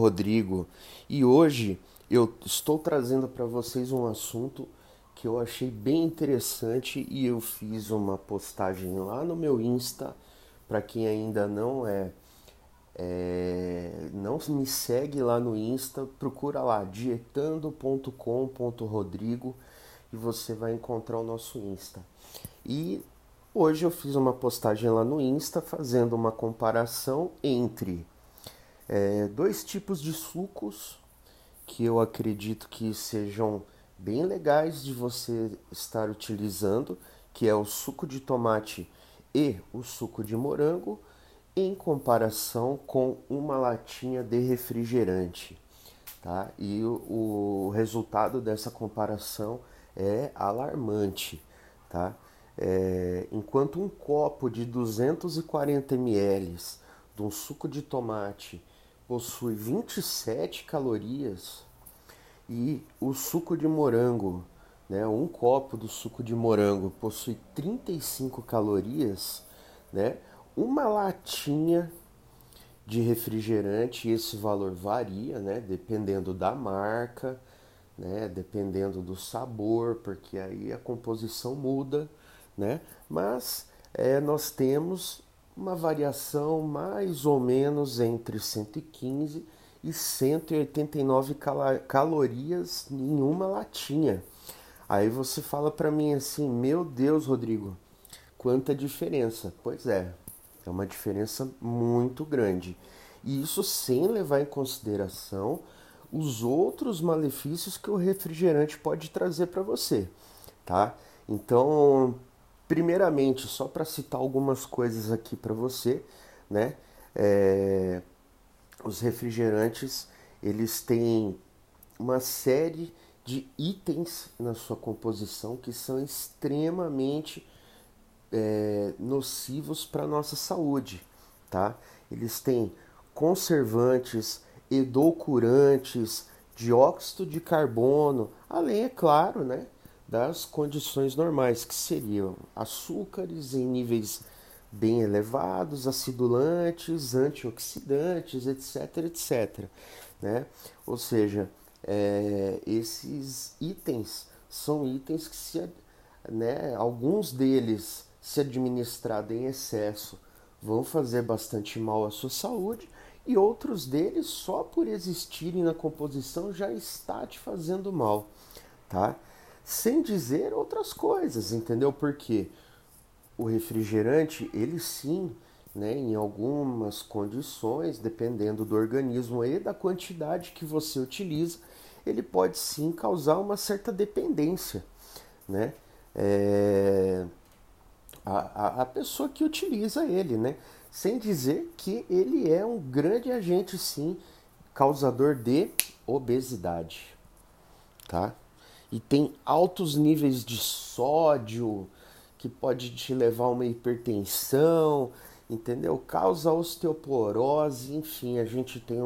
Rodrigo, e hoje eu estou trazendo para vocês um assunto que eu achei bem interessante e eu fiz uma postagem lá no meu Insta. Para quem ainda não me segue lá no Insta, procura lá dietando.com.rodrigo e você vai encontrar o nosso Insta. E hoje eu fiz uma postagem lá no Insta fazendo uma comparação entre dois tipos de sucos que eu acredito que sejam bem legais de você estar utilizando, que é o suco de tomate e o suco de morango, em comparação com uma latinha de refrigerante, tá? E o resultado dessa comparação é alarmante, tá? Enquanto um copo de 240 ml de um suco de tomate possui 27 calorias, e o suco de morango, né, um copo do suco de morango possui 35 calorias, né, uma latinha de refrigerante, esse valor varia, né, dependendo da marca, né, dependendo do sabor, porque aí a composição muda, né, mas nós temos uma variação mais ou menos entre 115 e 189 calorias em uma latinha. Aí você fala para mim assim: meu Deus, Rodrigo, quanta diferença. Pois é uma diferença muito grande. E isso sem levar em consideração os outros malefícios que o refrigerante pode trazer para você, tá? Então, primeiramente, só para citar algumas coisas aqui para você, né? Os refrigerantes, eles têm uma série de itens na sua composição que são extremamente nocivos para a nossa saúde, tá? Eles têm conservantes, edulcorantes, dióxido de carbono, além, é claro, né, das condições normais, que seriam açúcares em níveis bem elevados, acidulantes, antioxidantes, etc, etc, né? Ou seja, esses itens são itens que, alguns deles, se administrado em excesso, vão fazer bastante mal à sua saúde, e outros deles, só por existirem na composição, já está te fazendo mal, tá? Sem dizer outras coisas, entendeu? Porque o refrigerante, ele sim, né, em algumas condições, dependendo do organismo e da quantidade que você utiliza, ele pode sim causar uma certa dependência, né? A pessoa que utiliza ele, né? Sem dizer que ele é um grande agente sim, causador de obesidade, tá? E tem altos níveis de sódio, que pode te levar a uma hipertensão, entendeu? Causa osteoporose, enfim, a gente tem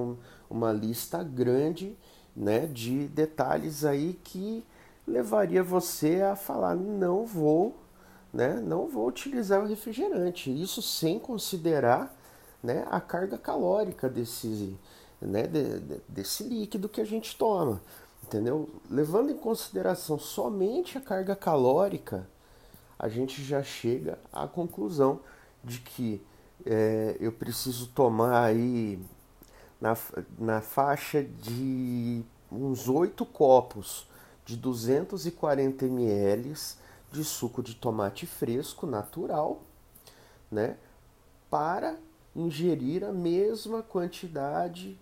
uma lista grande, né, de detalhes aí que levaria você a falar: não vou, né, não vou utilizar o refrigerante. Isso sem considerar, né, a carga calórica desse líquido que a gente toma, entendeu? Levando em consideração somente a carga calórica, a gente já chega à conclusão de que eu preciso tomar aí na faixa de uns 8 copos de 240 ml de suco de tomate fresco natural, né, para ingerir a mesma quantidade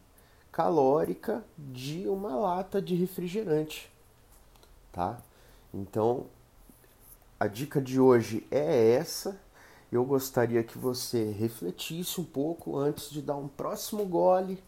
calórica de uma lata de refrigerante, tá? Então, a dica de hoje é essa. Eu gostaria que você refletisse um pouco antes de dar um próximo gole,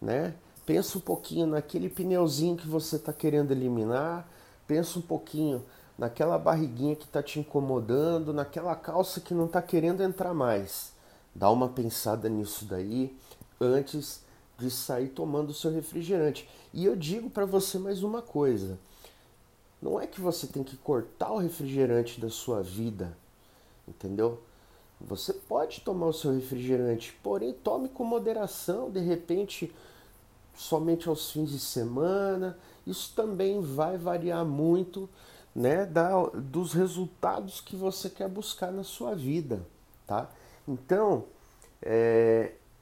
né? Pensa um pouquinho naquele pneuzinho que você está querendo eliminar, pensa um pouquinho naquela barriguinha que está te incomodando, naquela calça que não está querendo entrar mais. Dá uma pensada nisso daí antes de sair tomando o seu refrigerante. E eu digo para você mais uma coisa: não é que você tem que cortar o refrigerante da sua vida, entendeu? Você pode tomar o seu refrigerante, porém tome com moderação. De repente, somente aos fins de semana. Isso também vai variar muito, né, dos resultados que você quer buscar na sua vida, tá? Então,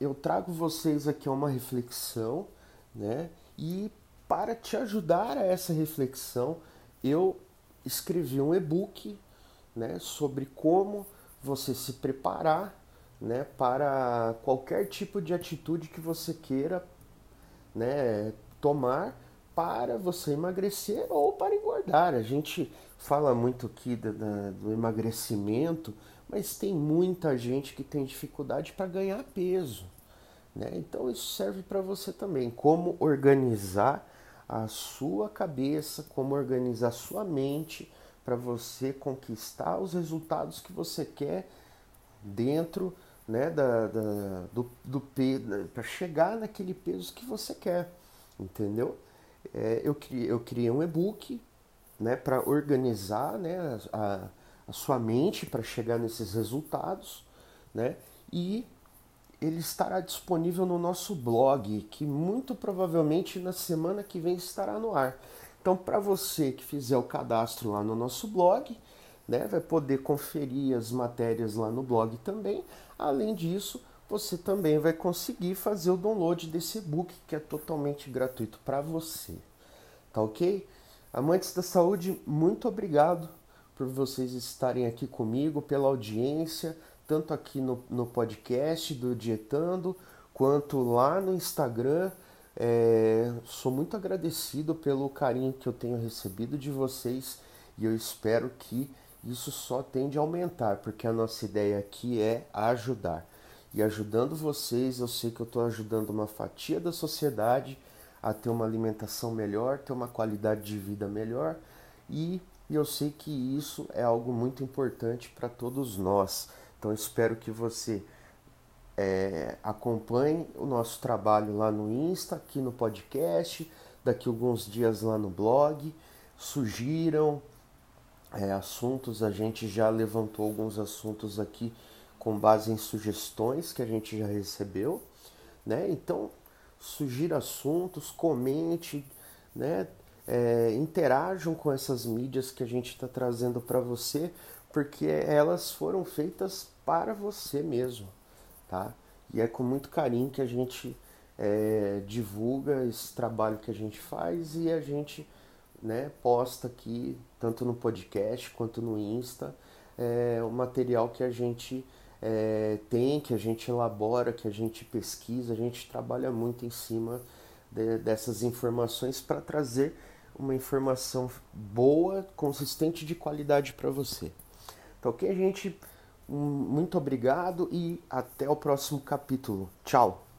eu trago vocês aqui uma reflexão, né? E para te ajudar a essa reflexão, eu escrevi um e-book, né, sobre como você se preparar, né, para qualquer tipo de atitude que você queira, né, tomar para você emagrecer ou para engordar. A gente fala muito aqui do emagrecimento, mas tem muita gente que tem dificuldade para ganhar peso, né? Então isso serve para você também, como organizar a sua cabeça, como organizar a sua mente para você conquistar os resultados que você quer dentro, né, do peso, para chegar naquele peso que você quer, entendeu? Eu criei um e-book, né, para organizar, né, a sua mente para chegar nesses resultados, né, e ele estará disponível no nosso blog, que muito provavelmente na semana que vem estará no ar. Então, para você que fizer o cadastro lá no nosso blog, né, vai poder conferir as matérias lá no blog também. Além disso, você também vai conseguir fazer o download desse e-book, que é totalmente gratuito para você. Tá ok? Amantes da saúde, muito obrigado por vocês estarem aqui comigo, pela audiência, tanto aqui no podcast do Dietando, quanto lá no Instagram. Sou muito agradecido pelo carinho que eu tenho recebido de vocês e eu espero que isso só tende a aumentar, porque a nossa ideia aqui é ajudar. E ajudando vocês, eu sei que eu estou ajudando uma fatia da sociedade a ter uma alimentação melhor, ter uma qualidade de vida melhor, e eu sei que isso é algo muito importante para todos nós. Então espero que você acompanhe o nosso trabalho lá no Insta, aqui no podcast, daqui a alguns dias lá no blog. Sugiram assuntos, a gente já levantou alguns assuntos aqui com base em sugestões que a gente já recebeu, né? Então sugira assuntos, comente, né? Interajam com essas mídias que a gente está trazendo para você, porque elas foram feitas para você mesmo, tá? E é com muito carinho que a gente divulga esse trabalho que a gente faz e a gente, né, posta aqui, tanto no podcast quanto no Insta, o material que a gente tem, que a gente elabora, que a gente pesquisa. A gente trabalha muito em cima dessas informações para trazer uma informação boa, consistente, de qualidade para você. Então, ok, gente? Muito obrigado e até o próximo capítulo. Tchau!